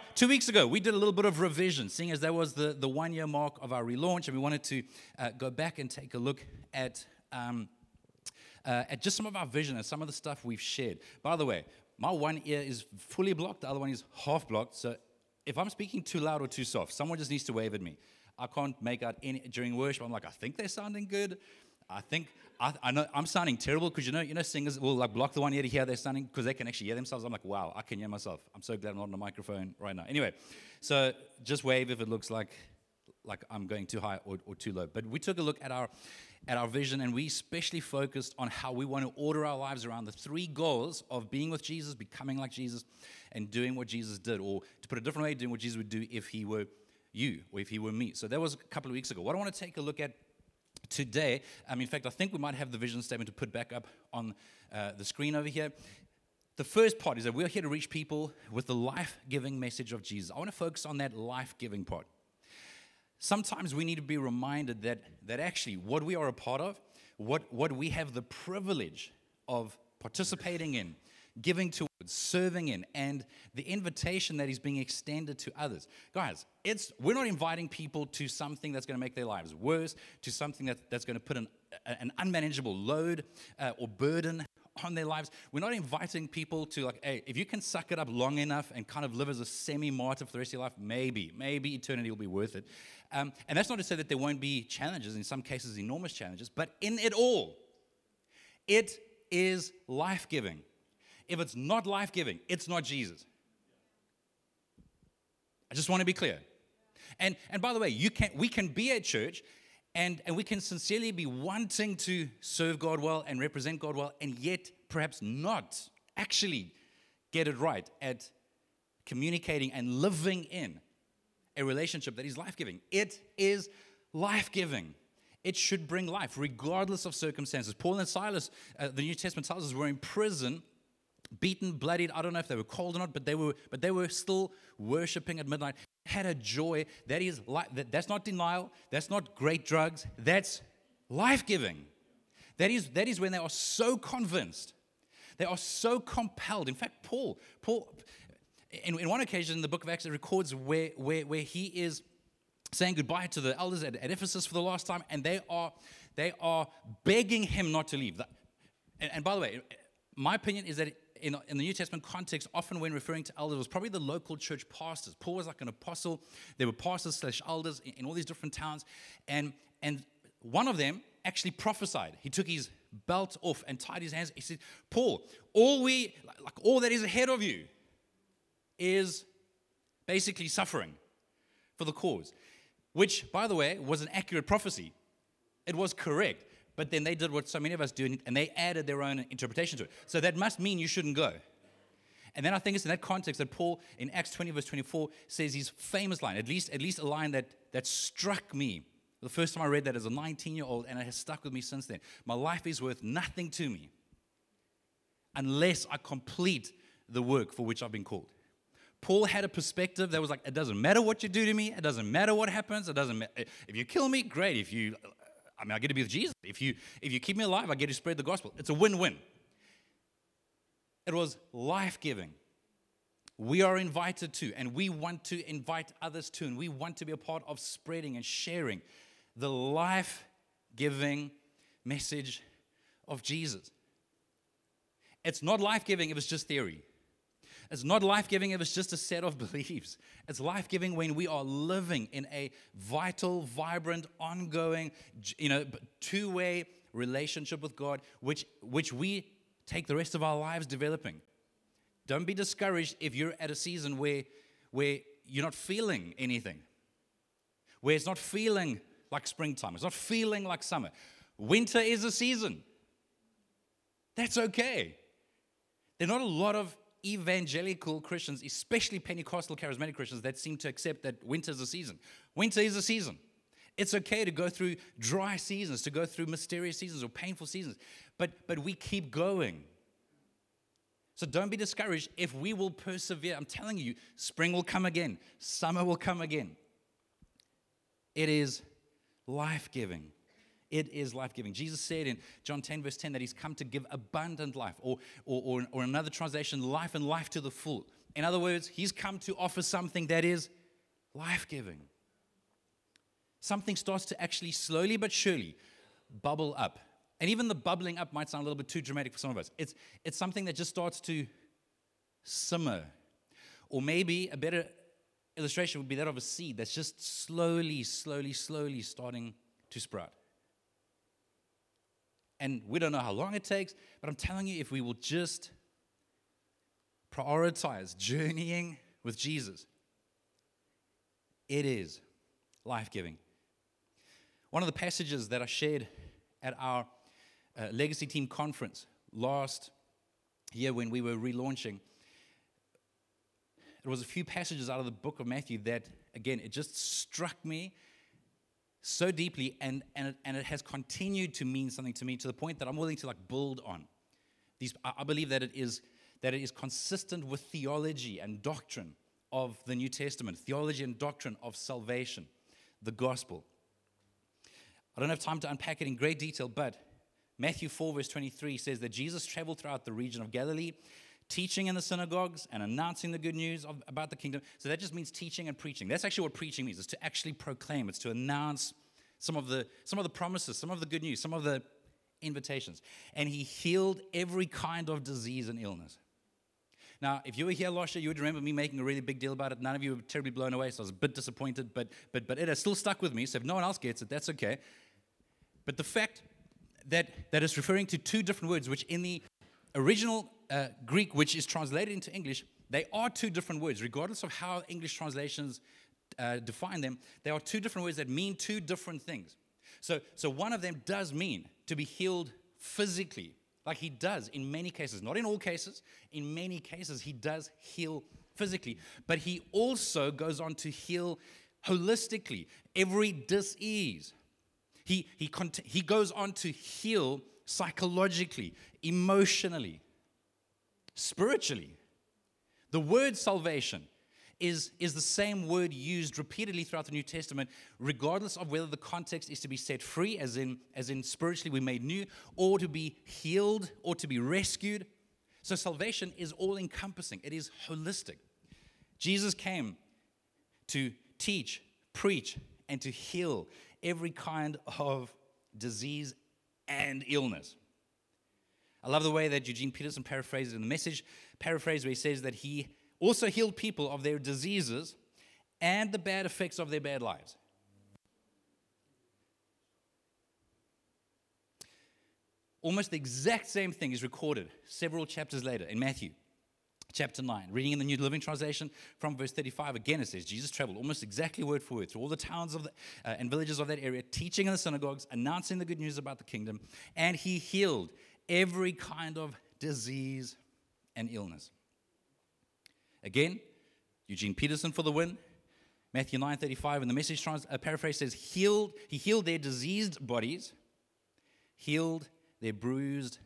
right, 2 weeks ago, we did a little bit of revision, seeing as that was the one-year mark of our relaunch, and we wanted to go back and take a look at just some of our vision and some of the stuff we've shared. By the way, my one ear is fully blocked, the other one is half blocked, so if I'm speaking too loud or too soft, someone just needs to wave at me. I can't make out any during worship. I'm like, I think they're sounding good. I know I'm sounding terrible because you know singers will like block the one ear to hear they're sounding because they can actually hear themselves. I'm like, wow, I can hear myself. I'm so glad I'm not on the microphone right now. Anyway, so just wave if it looks like I'm going too high or too low. But we took a look at our vision, and we especially focused on how we want to order our lives around the three goals of being with Jesus, becoming like Jesus, and doing what Jesus did, or to put it a different way, doing what Jesus would do if he were you or if he were me. So that was a couple of weeks ago. What I want to take a look at today, in fact, I think we might have the vision statement to put back up on the screen over here. The first part is that we're here to reach people with the life-giving message of Jesus. I want to focus on that life-giving part. Sometimes we need to be reminded that actually what we are a part of, what we have the privilege of participating in, giving towards, serving in, and the invitation that is being extended to others. Guys, we're not inviting people to something that's going to make their lives worse, to something that's going to put an unmanageable load or burden on their lives. We're not inviting people to like, hey, if you can suck it up long enough and kind of live as a semi-martyr for the rest of your life, maybe eternity will be worth it. And that's not to say that there won't be challenges, in some cases enormous challenges, but in it all, it is life-giving. If it's not life-giving, it's not Jesus. I just want to be clear. And by the way, we can be at church and we can sincerely be wanting to serve God well and represent God well, and yet perhaps not actually get it right at communicating and living in a relationship that is life-giving. It is life-giving. It should bring life regardless of circumstances. Paul and Silas, the New Testament tells us, were in prison, beaten, bloodied. I don't know if they were cold or not, but they were still worshiping at midnight. Had a joy that is that's not denial. That's not great drugs. That's life-giving. That is when they are so convinced, they are so compelled. In fact, Paul, in one occasion in the book of Acts, it records where he is saying goodbye to the elders at Ephesus for the last time, and they are begging him not to leave. And by the way, my opinion is that in the New Testament context, often when referring to elders, it was probably the local church pastors. Paul was like an apostle. There were pastors/elders in all these different towns. And one of them actually prophesied. He took his belt off and tied his hands. He said, Paul, all that is ahead of you is basically suffering for the cause, which, by the way, was an accurate prophecy. It was correct. But then they did what so many of us do, and they added their own interpretation to it. So that must mean you shouldn't go. And then I think it's in that context that Paul, in Acts 20, verse 24, says his famous line, at least a line that struck me the first time I read that as a 19-year-old, and it has stuck with me since then. My life is worth nothing to me unless I complete the work for which I've been called. Paul had a perspective that was like, it doesn't matter what you do to me. It doesn't matter what happens. It doesn't matter. If you kill me, great. I get to be with Jesus. If you keep me alive, I get to spread the gospel. It's a win-win. It was life-giving. We are invited to, and we want to invite others to, and we want to be a part of spreading and sharing the life-giving message of Jesus. It's not life-giving if it's just theory. It's not life-giving if it's just a set of beliefs. It's life-giving when we are living in a vital, vibrant, ongoing, two-way relationship with God, which we take the rest of our lives developing. Don't be discouraged if you're at a season where you're not feeling anything, where it's not feeling like springtime, it's not feeling like summer. Winter is a season. That's okay. There are not a lot of evangelical Christians, especially Pentecostal charismatic Christians, that seem to accept that winter is a season. Winter is a season. It's okay to go through dry seasons, to go through mysterious seasons or painful seasons, but we keep going. So don't be discouraged if we will persevere. I'm telling you, spring will come again. Summer will come again. It is life-giving. It is life-giving. Jesus said in John 10, verse 10, that he's come to give abundant life, or another translation, life and life to the full. In other words, he's come to offer something that is life-giving. Something starts to actually slowly but surely bubble up. And even the bubbling up might sound a little bit too dramatic for some of us. It's something that just starts to simmer. Or maybe a better illustration would be that of a seed that's just slowly starting to sprout. And we don't know how long it takes, but I'm telling you, if we will just prioritize journeying with Jesus, it is life-giving. One of the passages that I shared at our Legacy Team Conference last year when we were relaunching, it was a few passages out of the book of Matthew that, again, it just struck me so deeply, and it has continued to mean something to me to the point that I'm willing to build on. I believe that it is consistent with theology and doctrine of the New Testament, theology and doctrine of salvation, the gospel. I don't have time to unpack it in great detail, but Matthew 4, verse 23 says that Jesus traveled throughout the region of Galilee, teaching in the synagogues and announcing the good news about the kingdom. So that just means teaching and preaching. That's actually what preaching means. It's to actually proclaim. It's to announce some of the promises, some of the good news, some of the invitations. And he healed every kind of disease and illness. Now, if you were here, Losha, you would remember me making a really big deal about it. None of you were terribly blown away, so I was a bit disappointed. But it has still stuck with me, so if no one else gets it, that's okay. But the fact that it's referring to two different words, which in the original Greek, which is translated into English, they are two different words. Regardless of how English translations define them, they are two different words that mean two different things. So one of them does mean to be healed physically, like he does in many cases. Not in all cases. In many cases, he does heal physically. But he also goes on to heal holistically, every disease. He goes on to heal psychologically, emotionally, spiritually. The word salvation is the same word used repeatedly throughout the New Testament, regardless of whether the context is to be set free, as in spiritually we made new, or to be healed, or to be rescued. So salvation is all-encompassing. It is holistic. Jesus came to teach, preach, and to heal every kind of disease and illness. I love the way that Eugene Peterson paraphrases in the Message, where he says that he also healed people of their diseases and the bad effects of their bad lives. Almost the exact same thing is recorded several chapters later in Matthew chapter 9. Reading in the New Living Translation from verse 35, again it says, Jesus traveled almost exactly word for word through all the towns and villages of that area, teaching in the synagogues, announcing the good news about the kingdom, and he healed every kind of disease and illness. Again, Eugene Peterson for the win. Matthew 9:35 in the Message paraphrase says, He healed their diseased bodies, healed their bruised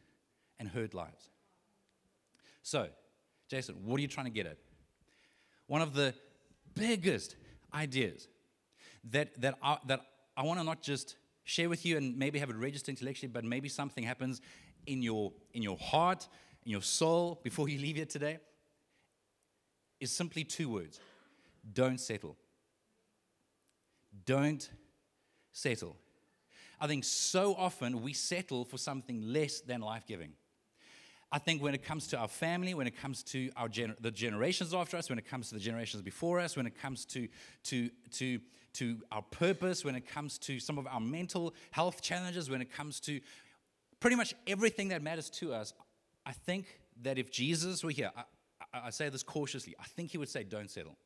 and hurt lives. So, Jason, what are you trying to get at? One of the biggest ideas that I want to not just share with you and maybe have it register intellectually, but maybe something happens in your heart, in your soul, before you leave here today, is simply two words. Don't settle. Don't settle. I think so often we settle for something less than life-giving. I think when it comes to our family, when it comes to our the generations after us, when it comes to the generations before us, when it comes to our purpose, when it comes to some of our mental health challenges, when it comes to pretty much everything that matters to us, I think that if Jesus were here, I say this cautiously, I think he would say, don't settle.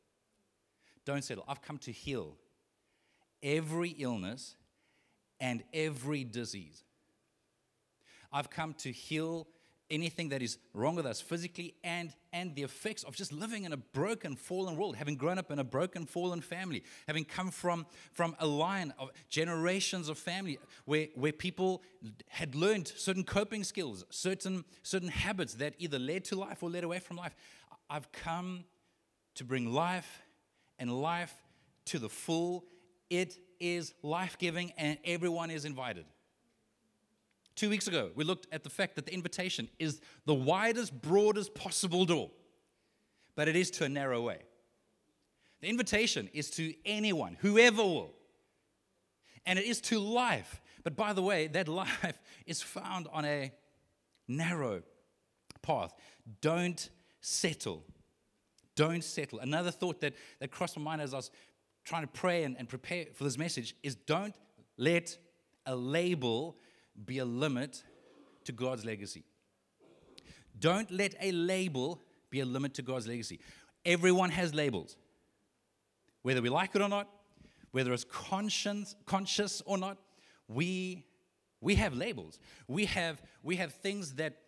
Don't settle. I've come to heal every illness and every disease. I've come to heal anything that is wrong with us physically and the effects of just living in a broken, fallen world, having grown up in a broken, fallen family, having come from a line of generations of family where people had learned certain coping skills, certain habits that either led to life or led away from life. I've come to bring life and life to the full. It is life-giving and everyone is invited. 2 weeks ago, we looked at the fact that the invitation is the widest, broadest possible door. but it is to a narrow way. The invitation is to anyone, whoever will. And it is to life. But by the way, that life is found on a narrow path. Don't settle. Don't settle. Another thought that crossed my mind as I was trying to pray and prepare for this message is don't let a label be a limit to God's legacy. Don't let a label be a limit to God's legacy. Everyone has labels. Whether we like it or not, whether it's conscious or not, we have labels. We have things that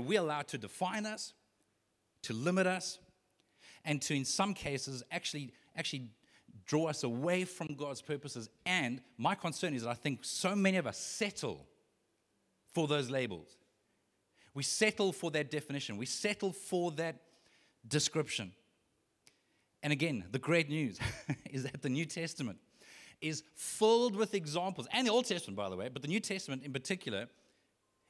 we allow to define us, to limit us, and to in some cases actually draw us away from God's purposes. And my concern is that I think so many of us settle for those labels. We settle for that definition. We settle for that description. And again, the great news is that the New Testament is filled with examples, and the Old Testament, by the way, but the New Testament in particular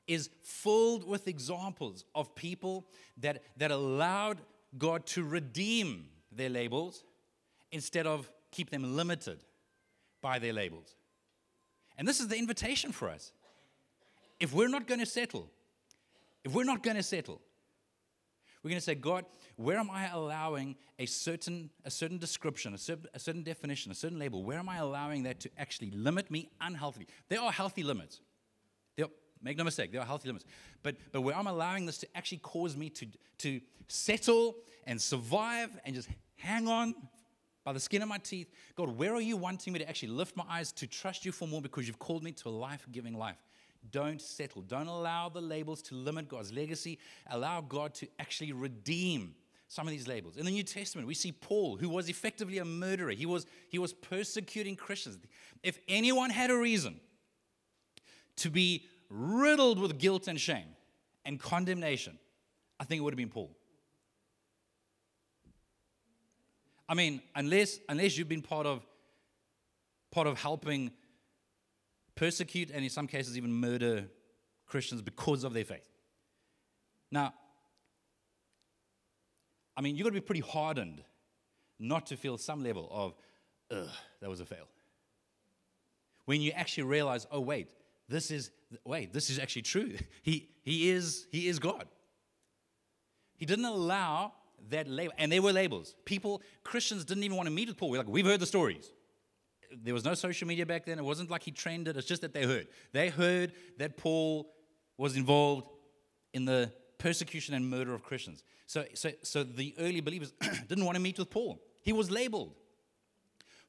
is filled with examples of people that allowed God to redeem their labels instead of keep them limited by their labels. And this is the invitation for us. If we're not going to settle, we're going to say, God, where am I allowing a certain description, a certain definition, a certain label? Where am I allowing that to actually limit me unhealthily? There are healthy limits. Make no mistake, there are healthy limits. But where I'm allowing this to actually cause me to settle and survive and just hang on by the skin of my teeth, God, where are you wanting me to actually lift my eyes to trust you for more because you've called me to a life-giving life? Don't settle. Don't allow the labels to limit God's legacy. Allow God to actually redeem some of these labels. In the New Testament, we see Paul, who was effectively a murderer. He was persecuting Christians. If anyone had a reason to be riddled with guilt and shame and condemnation, I think it would have been Paul. I mean, unless you've been part of helping persecute and in some cases even murder Christians because of their faith. Now, I mean, you've got to be pretty hardened not to feel some level of, that was a fail. When you actually realize, oh, wait, this is actually true. He is God. He didn't allow that label, and there were labels. Christians didn't even want to meet with Paul. We're like, we've heard the stories. There was no social media back then. It wasn't like he trended. It's just that they heard. They heard that Paul was involved in the persecution and murder of Christians. So the early believers didn't want to meet with Paul. He was labeled.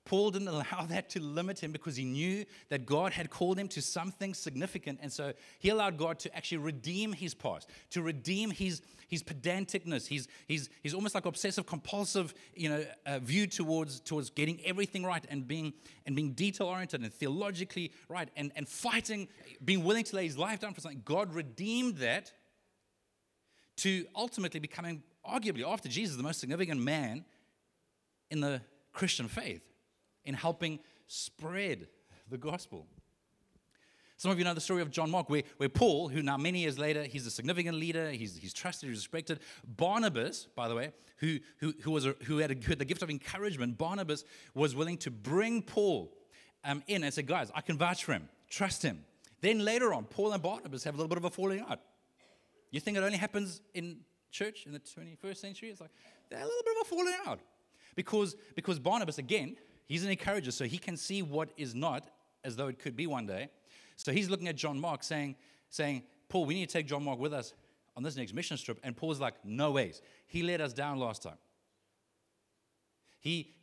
Paul didn't allow that to limit him because he knew that God had called him to something significant. And so he allowed God to actually redeem his past, to redeem his pedanticness, his almost like obsessive-compulsive, view towards getting everything right and being detail-oriented and theologically right and fighting, being willing to lay his life down for something. God redeemed that to ultimately becoming, arguably, after Jesus, the most significant man in the Christian faith, in helping spread the gospel. Some of you know the story of John Mark, where Paul, who now many years later, he's a significant leader, he's trusted, he's respected. Barnabas, by the way, who had the gift of encouragement, Barnabas was willing to bring Paul in and say, guys, I can vouch for him, trust him. Then later on, Paul and Barnabas have a little bit of a falling out. You think it only happens in church in the 21st century? It's like, they're a little bit of a falling out. Because Barnabas, again, he's an encourager, so he can see what is not as though it could be one day. So he's looking at John Mark saying, Paul, we need to take John Mark with us on this next mission trip. And Paul's like, no ways. He let us down last time. He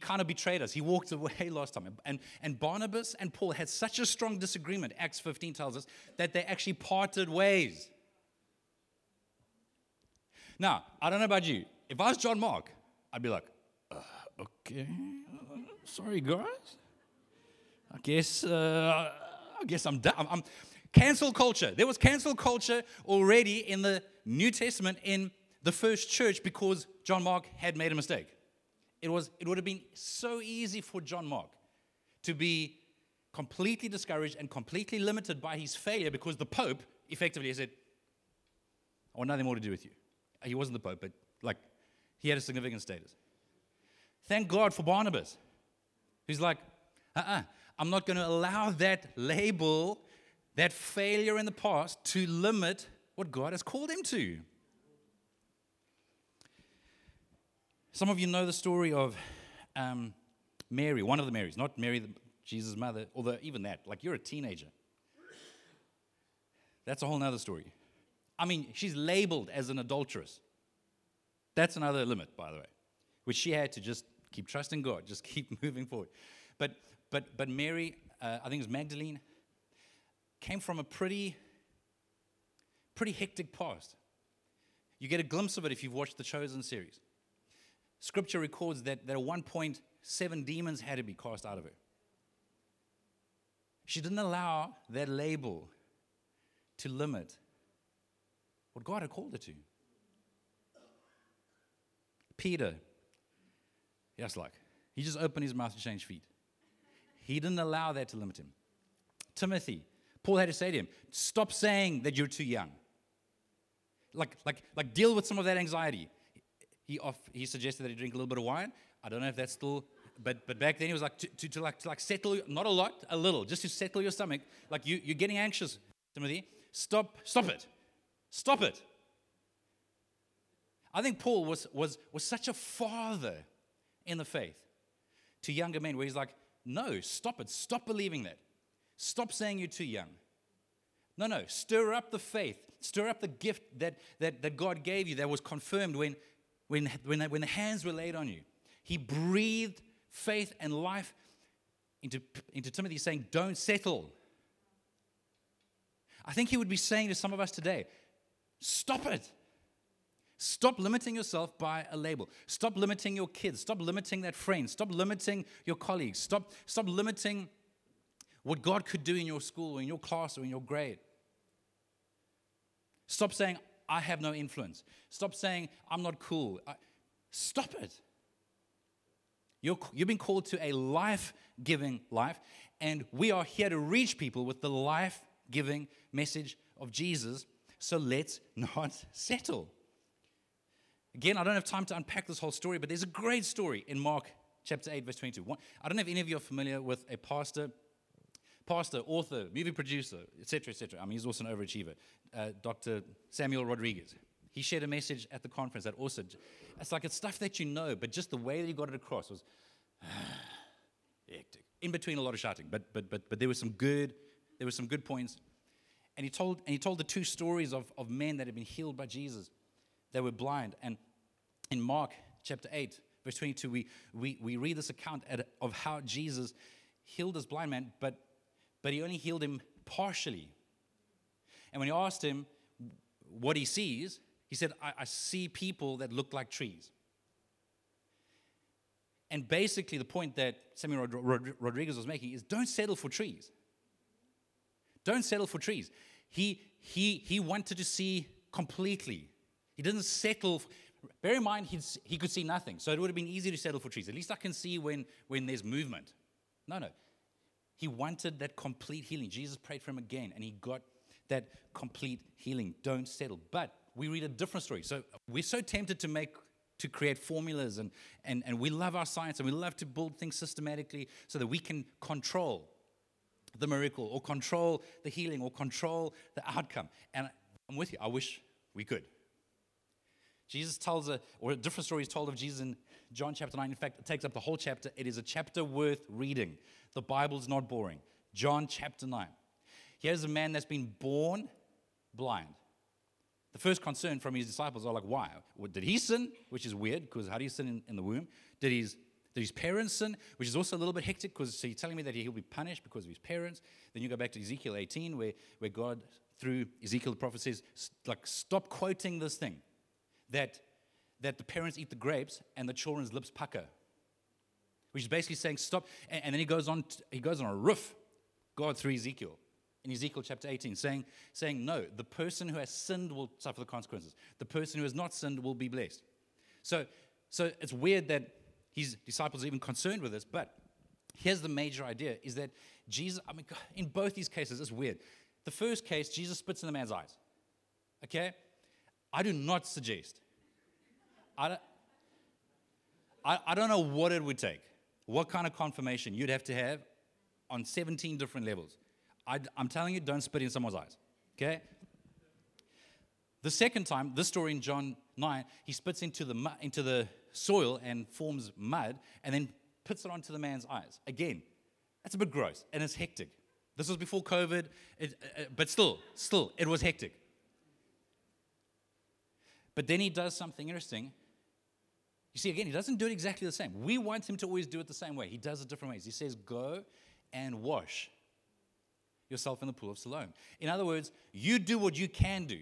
kind of betrayed us. He walked away last time. And Barnabas and Paul had such a strong disagreement, Acts 15 tells us, that they actually parted ways. Now, I don't know about you. If I was John Mark, I'd be like, okay, sorry guys. I guess I'm done. I'm cancel culture. There was cancel culture already in the New Testament in the first church because John Mark had made a mistake. It would have been so easy for John Mark to be completely discouraged and completely limited by his failure because the Pope effectively said, "I want nothing more to do with you." He wasn't the Pope, but like, he had a significant status. Thank God for Barnabas, who's like, I'm not going to allow that label, that failure in the past, to limit what God has called him to. Some of you know the story of Mary, one of the Marys, not Mary, Jesus' mother, although even that, like you're a teenager. That's a whole nother story. I mean, she's labeled as an adulteress. That's another limit, by the way, which she had to just keep trusting God, just keep moving forward. But Mary, I think it was Magdalene, came from a pretty hectic past. You get a glimpse of it if you've watched The Chosen series. Scripture records that at one point, 7 demons had to be cast out of her. She didn't allow that label to limit what God had called her to. Peter, yes, like, he just opened his mouth to change feet. He didn't allow that to limit him. Timothy, Paul had to say to him, stop saying that you're too young. Like deal with some of that anxiety. He suggested that he drink a little bit of wine. I don't know if that's still, but back then he was like, to settle, not a lot, a little, just to settle your stomach. Like, you're getting anxious, Timothy. Stop it. I think Paul was such a father in the faith to younger men, where he's like, no, stop it. Stop believing that. Stop saying you're too young. No, stir up the faith. Stir up the gift that God gave you, that was confirmed when the hands were laid on you. He breathed faith and life into Timothy, saying, don't settle. I think he would be saying to some of us today, stop it. Stop limiting yourself by a label. Stop limiting your kids. Stop limiting that friend. Stop limiting your colleagues. Stop limiting what God could do in your school or in your class or in your grade. Stop saying, I have no influence. Stop saying, I'm not cool. Stop it. You've been called to a life-giving life, and we are here to reach people with the life-giving message of Jesus, so let's not settle. Again, I don't have time to unpack this whole story, but there's a great story in Mark chapter 8, verse 22. I don't know if any of you are familiar with a pastor, author, movie producer, etc., etc. I mean, he's also an overachiever, Dr. Samuel Rodriguez. He shared a message at the conference that also, it's like it's stuff that you know, but just the way that he got it across was hectic. In between a lot of shouting, but there were some good points. And he told the two stories of men that had been healed by Jesus. They were blind. And in Mark chapter 8, verse 22, we read this account of how Jesus healed this blind man, but he only healed him partially. And when he asked him what he sees, he said, I see people that look like trees. And basically the point that Samuel Rodriguez was making is, don't settle for trees. Don't settle for trees. He wanted to see completely. He didn't settle. Bear in mind, he could see nothing, so it would have been easy to settle for trees. At least I can see when there's movement. No. He wanted that complete healing. Jesus prayed for him again, and he got that complete healing. Don't settle. But we read a different story. So we're so tempted to create formulas, and we love our science, and we love to build things systematically so that we can control the miracle or control the healing or control the outcome. And I'm with you. I wish we could. Jesus tells a different story is told of Jesus in John chapter 9. In fact, it takes up the whole chapter. It is a chapter worth reading. The Bible's not boring. John chapter 9. Here's a man that's been born blind. The first concern from his disciples are like, why? Did he sin? Which is weird, because how do you sin in the womb? Did his parents sin? Which is also a little bit hectic, because so you're telling me that he'll be punished because of his parents. Then you go back to Ezekiel 18, where God, through Ezekiel the prophet, says, like, stop quoting this thing. That the parents eat the grapes and the children's lips pucker, which is basically saying stop. And then he goes on a roof, God through Ezekiel, in Ezekiel chapter 18, saying no, the person who has sinned will suffer the consequences. The person who has not sinned will be blessed. So it's weird that his disciples are even concerned with this. But here's the major idea: is that Jesus, I mean, in both these cases, it's weird. The first case, Jesus spits in the man's eyes. Okay. I do not suggest I don't know what it would take, what kind of confirmation you'd have to have on 17 different levels. I'm telling you, don't spit in someone's eyes, okay? The second time, this story in John 9, he spits into the soil and forms mud and then puts it onto the man's eyes. Again, that's a bit gross and it's hectic. This was before COVID, but still, it was hectic. But then he does something interesting. You see, again, he doesn't do it exactly the same. We want him to always do it the same way. He does it different ways. He says, go and wash yourself in the pool of Siloam. In other words, you do what you can do.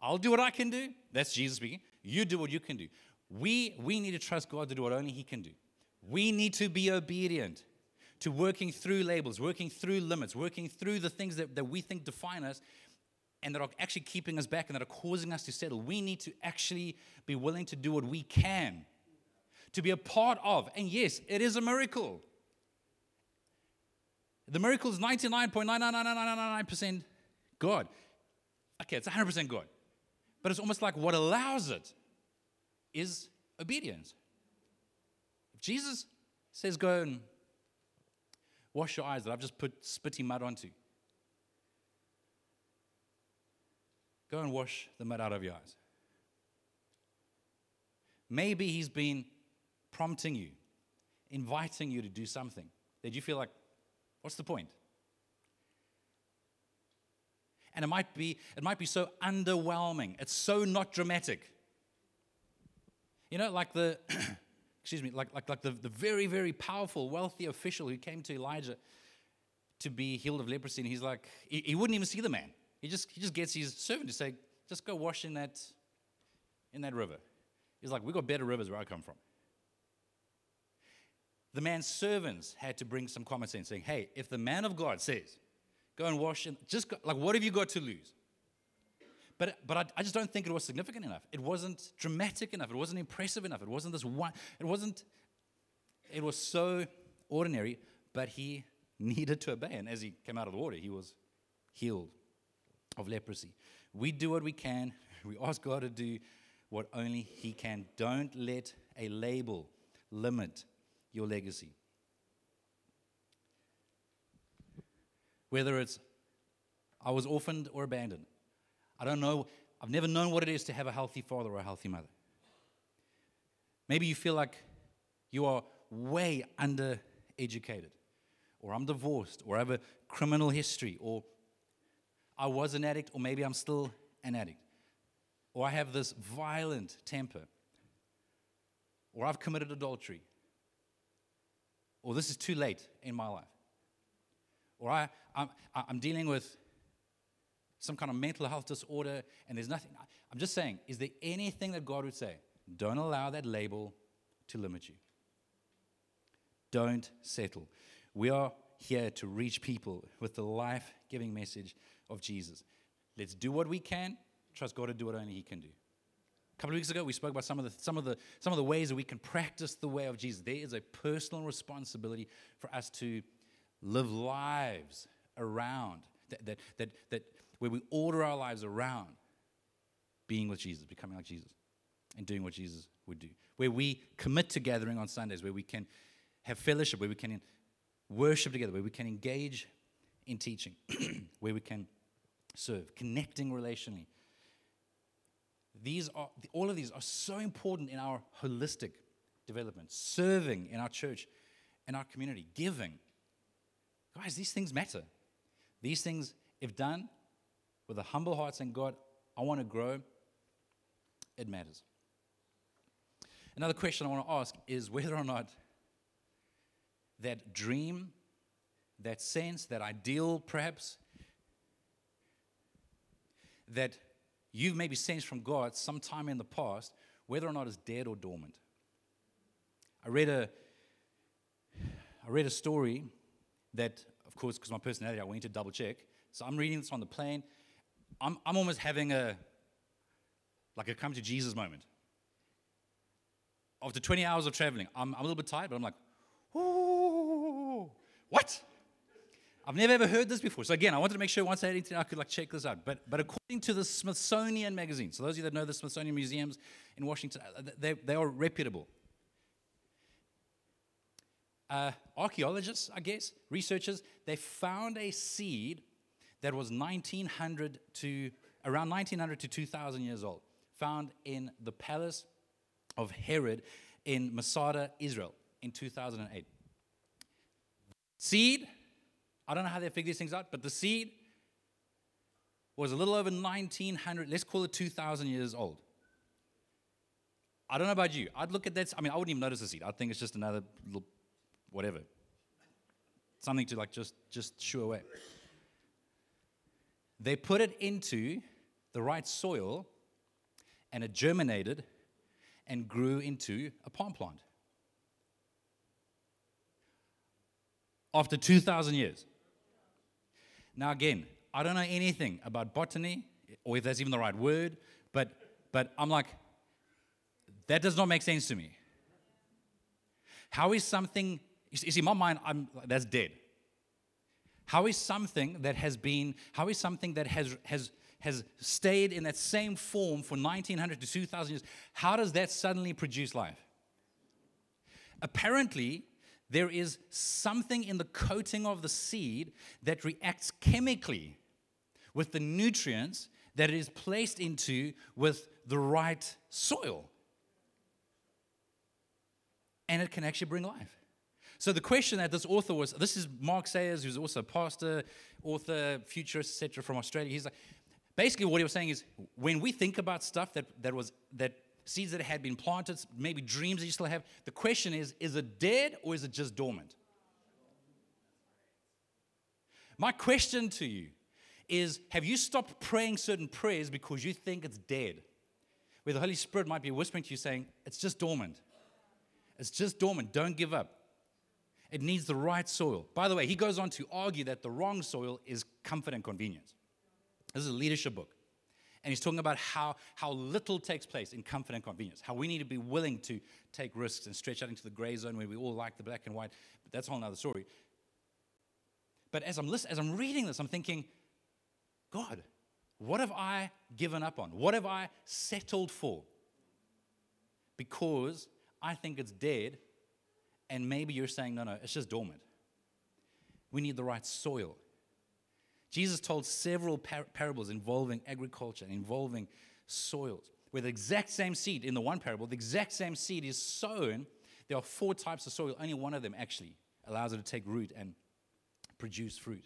I'll do what I can do. That's Jesus speaking. You do what you can do. We need to trust God to do what only He can do. We need to be obedient to working through labels, working through limits, working through the things that we think define us and that are actually keeping us back and that are causing us to settle. We need to actually be willing to do what we can, to be a part of. And yes, it is a miracle. The miracle is 99.99999% God. Okay, it's 100% God. But it's almost like what allows it is obedience. If Jesus says, go and wash your eyes that I've just put spitting mud onto, go and wash the mud out of your eyes. Maybe He's been prompting you, inviting you to do something that you feel like, what's the point? And it might be so underwhelming. It's so not dramatic. You know, like the like the very, very powerful, wealthy official who came to Elijah to be healed of leprosy, and he's like, he wouldn't even see the man. He just gets his servant to say, just go wash in that river. He's like, we've got better rivers where I come from. The man's servants had to bring some common sense, saying, hey, if the man of God says, go and wash, and just go, like, what have you got to lose? But I just don't think it was significant enough. It wasn't dramatic enough. It wasn't impressive enough. It wasn't this one. It was so ordinary, but he needed to obey. And as he came out of the water, he was healed of leprosy. We do what we can. We ask God to do what only He can. Don't let a label limit your legacy. Whether it's I was orphaned or abandoned, I don't know. I've never known what it is to have a healthy father or a healthy mother. Maybe you feel like you are way undereducated, or I'm divorced, or I have a criminal history, or I was an addict, or maybe I'm still an addict, or I have this violent temper, or I've committed adultery, or this is too late in my life, or I'm dealing with some kind of mental health disorder, and there's nothing. I'm just saying, is there anything that God would say? Don't allow that label to limit you. Don't settle. We are here to reach people with the life-giving message of Jesus. Let's do what we can. Trust God to do what only He can do. A couple of weeks ago, we spoke about some of the ways that we can practice the way of Jesus. There is a personal responsibility for us to live lives around that where we order our lives around being with Jesus, becoming like Jesus, and doing what Jesus would do. Where we commit to gathering on Sundays, where we can have fellowship, where we can worship together, where we can engage in teaching, where we can serve, connecting relationally. All of these are so important in our holistic development. Serving in our church and our community, giving. Guys, these things matter. These things, if done with a humble heart saying, God, I want to grow, it matters. Another question I want to ask is whether or not that dream, that sense, that ideal perhaps, that you've maybe sensed from God sometime in the past, whether or not it's dead or dormant. I read a story that, of course, because my personality, I went to double check. So I'm reading this on the plane. I'm almost having a come to Jesus moment. After 20 hours of traveling, I'm a little bit tired, but I'm like, ooh, what? I've never ever heard this before. So again, I wanted to make sure once I had internet, I could like check this out. But according to the Smithsonian Magazine, so those of you that know the Smithsonian Museums in Washington, they are reputable. Archaeologists, I guess, researchers, they found a seed that was 1900 to 2,000 years old, found in the palace of Herod in Masada, Israel, in 2008. Seed, I don't know how they figure these things out, but the seed was a little over 1900, let's call it 2,000 years old. I don't know about you. I'd look at that. I mean, I wouldn't even notice the seed. I'd think it's just another little whatever. Something to like just shoo away. They put it into the right soil, and it germinated and grew into a palm plant. After 2,000 years. Now again, I don't know anything about botany, or if that's even the right word, but I'm like, that does not make sense to me. How is something, you see, in my mind, that's dead. How is something that has stayed in that same form for 1900 to 2000 years, how does that suddenly produce life? Apparently, there is something in the coating of the seed that reacts chemically with the nutrients that it is placed into with the right soil. And it can actually bring life. So the question that this author was, this is Mark Sayers, who's also a pastor, author, futurist, etc., from Australia. He's like, basically what he was saying is, when we think about stuff that seeds that had been planted, maybe dreams that you still have, the question is it dead or is it just dormant? My question to you is, have you stopped praying certain prayers because you think it's dead? Where the Holy Spirit might be whispering to you saying, it's just dormant. It's just dormant. Don't give up. It needs the right soil. By the way, he goes on to argue that the wrong soil is comfort and convenience. This is a leadership book. And he's talking about how little takes place in comfort and convenience, how we need to be willing to take risks and stretch out into the gray zone where we all like the black and white. But that's a whole other story. But as I'm reading this, I'm thinking, God, what have I given up on? What have I settled for? Because I think it's dead, and maybe you're saying, no, it's just dormant. We need the right soil. Jesus told several parables involving agriculture, involving soils, where the exact same seed, in the one parable, the exact same seed is sown. There are 4 types of soil. Only one of them actually allows it to take root and produce fruit.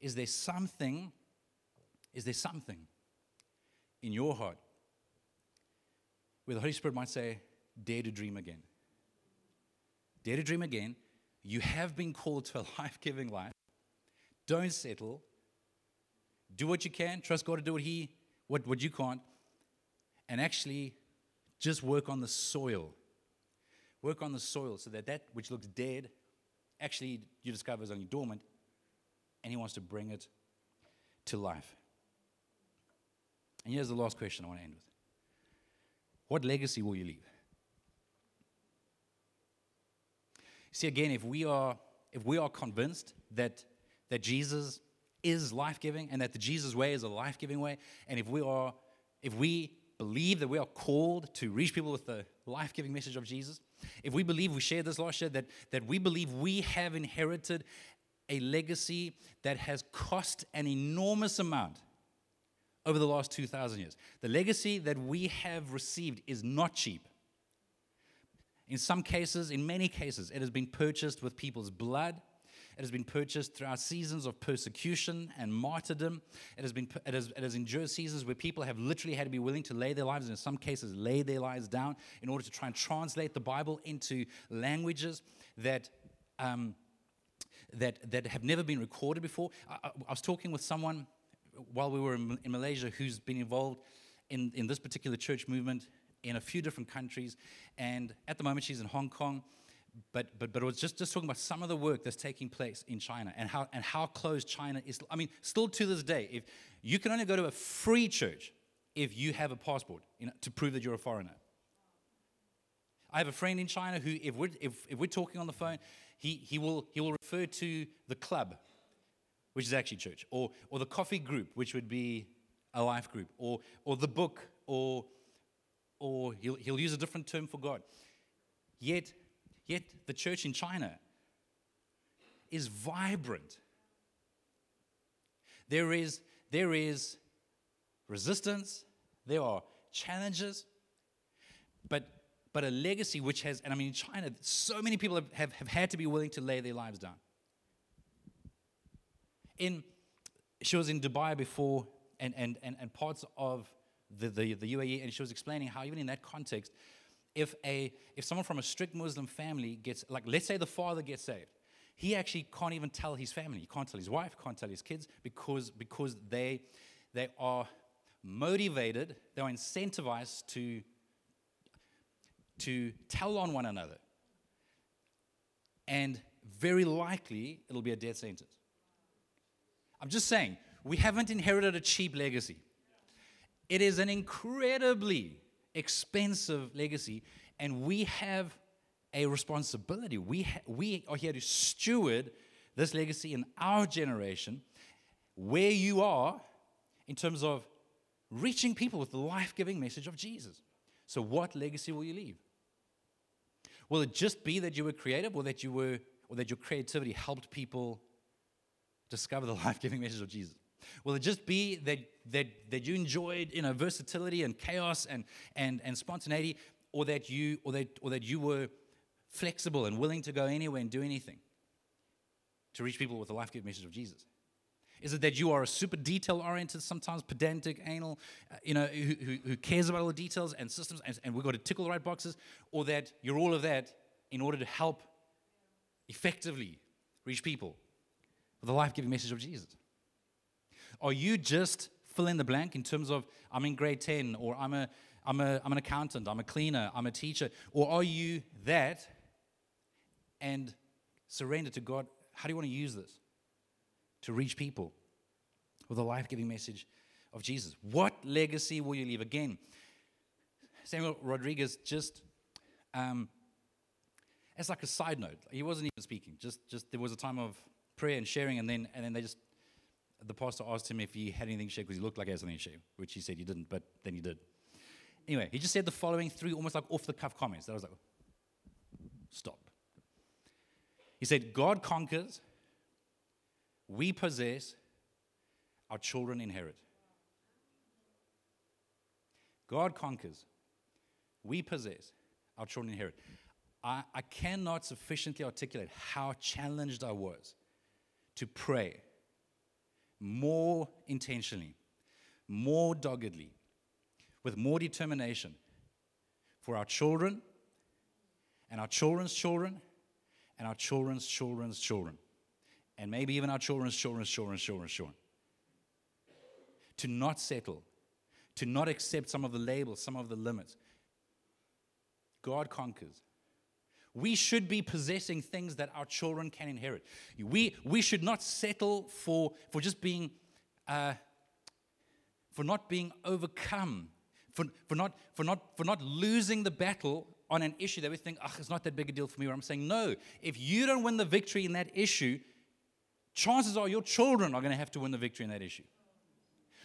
Is there something in your heart where the Holy Spirit might say, dare to dream again? Dare to dream again. You have been called to a life-giving life. Don't settle. Do what you can. Trust God to do what you can't. And actually, just work on the soil. Work on the soil so that which looks dead, actually you discover is only dormant, and He wants to bring it to life. And here's the last question I want to end with. What legacy will you leave? See, again, if we are convinced that Jesus is life-giving and that the Jesus way is a life-giving way, and if we believe that we are called to reach people with the life-giving message of Jesus, if we believe, we shared this last year, that we believe we have inherited a legacy that has cost an enormous amount over the last 2,000 years. The legacy that we have received is not cheap. In some cases, in many cases, it has been purchased with people's blood. It has been purchased through our seasons of persecution and martyrdom. It has endured seasons where people have literally had to be willing to lay their lives, and in some cases lay their lives down, in order to try and translate the Bible into languages that have never been recorded before. I was talking with someone while we were in Malaysia who's been involved in this particular church movement in a few different countries, and at the moment she's in Hong Kong, but it was just talking about some of the work that's taking place in China and how close China is. I mean, still to this day, if you can only go to a free church if you have a passport, to prove that you're a foreigner. I have a friend in China who, if we're talking on the phone, he will refer to the club, which is actually church, or the coffee group, which would be a life group, or the book, or he'll use a different term for God. Yet the church in China is vibrant. There is resistance. There are challenges, but a legacy which has, and I mean in China, so many people have had to be willing to lay their lives down. She was in Dubai before, and parts of the UAE, and she was explaining how even in that context, if someone from a strict Muslim family gets, like let's say the father gets saved, he actually can't even tell his family, he can't tell his wife, can't tell his kids, because they are motivated, they are incentivized to tell on one another, and very likely it'll be a death sentence. I'm just saying, we haven't inherited a cheap legacy. It is an incredibly expensive legacy, and we have a responsibility. We are here to steward this legacy in our generation, where you are, in terms of reaching people with the life-giving message of Jesus. So what legacy will you leave? Will it just be that you were creative, or that your creativity helped people discover the life-giving message of Jesus? Will it just be that you enjoyed, versatility and chaos and spontaneity, or that you were flexible and willing to go anywhere and do anything to reach people with the life-giving message of Jesus? Is it that you are a super detail-oriented, sometimes pedantic, anal, who cares about all the details and systems, and we've got to tickle the right boxes, or that you're all of that in order to help effectively reach people with the life-giving message of Jesus? Are you just fill in the blank in terms of I'm in grade 10, or I'm an accountant, I'm a cleaner, I'm a teacher, or are you that and surrender to God? How do you want to use this to reach people with the life-giving message of Jesus? What legacy will you leave? Again, Samuel Rodriguez just, it's like a side note. He wasn't even speaking. Just there was a time of prayer and sharing, and then they just, the pastor asked him if he had anything to share because he looked like he had something to share, which he said he didn't, but then he did. Anyway, he just said the following three almost like off-the-cuff comments. That was like, stop. He said, God conquers, we possess, our children inherit. God conquers, we possess, our children inherit. I cannot sufficiently articulate how challenged I was to pray more intentionally, more doggedly, with more determination for our children and our children's children and our children's children's children, and maybe even our children's children's children's children's children. To not settle, to not accept some of the labels, some of the limits. God conquers. We should be possessing things that our children can inherit. We should not settle for just being, for not being overcome, for not losing the battle on an issue that we think, it's not that big a deal for me. Or I'm saying, no, if you don't win the victory in that issue, chances are your children are going to have to win the victory in that issue.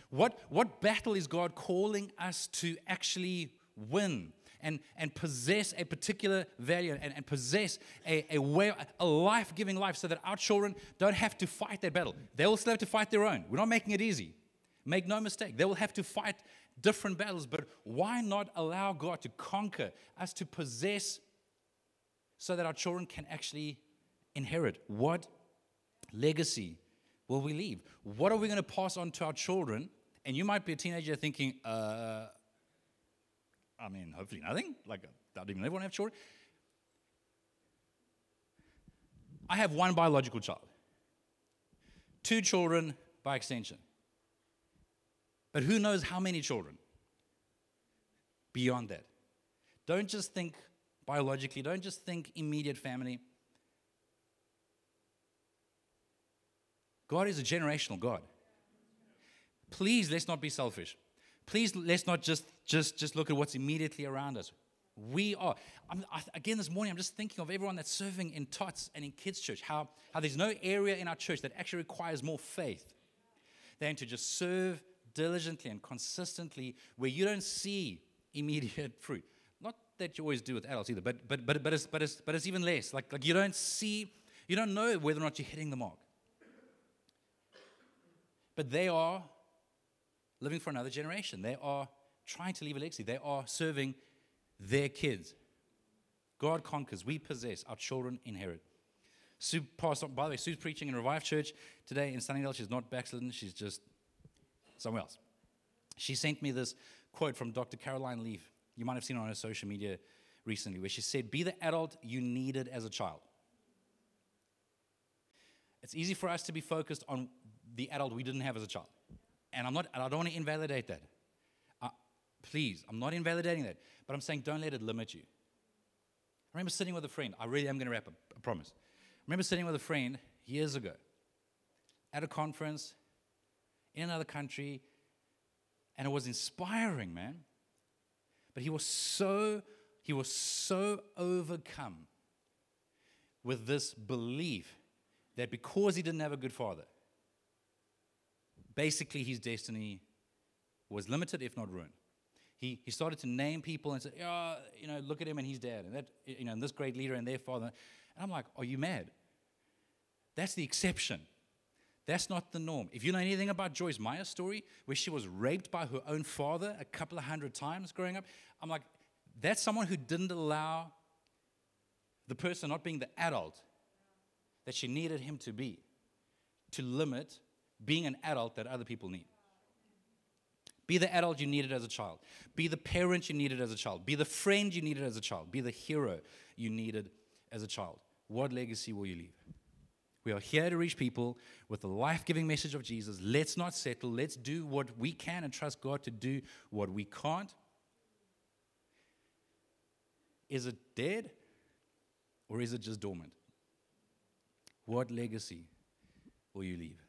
What battle is God calling us to actually win and possess a particular value and possess a way, a life-giving life, so that our children don't have to fight that battle? They will still have to fight their own. We're not making it easy. Make no mistake. They will have to fight different battles, but why not allow God to conquer us to possess so that our children can actually inherit? What legacy will we leave? What are we going to pass on to our children? And you might be a teenager thinking, hopefully nothing. Like, I don't even ever want to have children. I have one biological child, two children by extension, but who knows how many children beyond that. Don't just think biologically. Don't just think immediate family. God is a generational God. Please, let's not be selfish. Please, let's not just look at what's immediately around us. We are. Again, this morning, I'm just thinking of everyone that's serving in tots and in kids' church, how there's no area in our church that actually requires more faith than to just serve diligently and consistently where you don't see immediate fruit. Not that you always do with adults either, but it's even less. Like you don't know whether or not you're hitting the mark. But they are living for another generation. They are trying to leave a legacy. They are serving their kids. God conquers. We possess. Our children inherit. Sue passed on. By the way, Sue's preaching in Revive Church today in Sunnydale. She's not backslidden. She's just somewhere else. She sent me this quote from Dr. Caroline Leaf. You might have seen it on her social media recently, where she said, "Be the adult you needed as a child." It's easy for us to be focused on the adult we didn't have as a child. And I don't want to invalidate that. Please, I'm not invalidating that, but I'm saying don't let it limit you. I remember sitting with a friend. I really am going to wrap up, I promise. I remember sitting with a friend years ago at a conference in another country, and it was inspiring, man. But he was so overcome with this belief that because he didn't have a good father, basically his destiny was limited, if not ruined. He started to name people and said, look at him and his dad, and that, and this great leader and their father. And I'm like, are you mad? That's the exception. That's not the norm. If you know anything about Joyce Meyer's story, where she was raped by her own father a couple of hundred times growing up, I'm like, that's someone who didn't allow the person not being the adult that she needed him to be, to limit being an adult that other people need. Be the adult you needed as a child. Be the parent you needed as a child. Be the friend you needed as a child. Be the hero you needed as a child. What legacy will you leave? We are here to reach people with the life-giving message of Jesus. Let's not settle. Let's do what we can and trust God to do what we can't. Is it dead or is it just dormant? What legacy will you leave?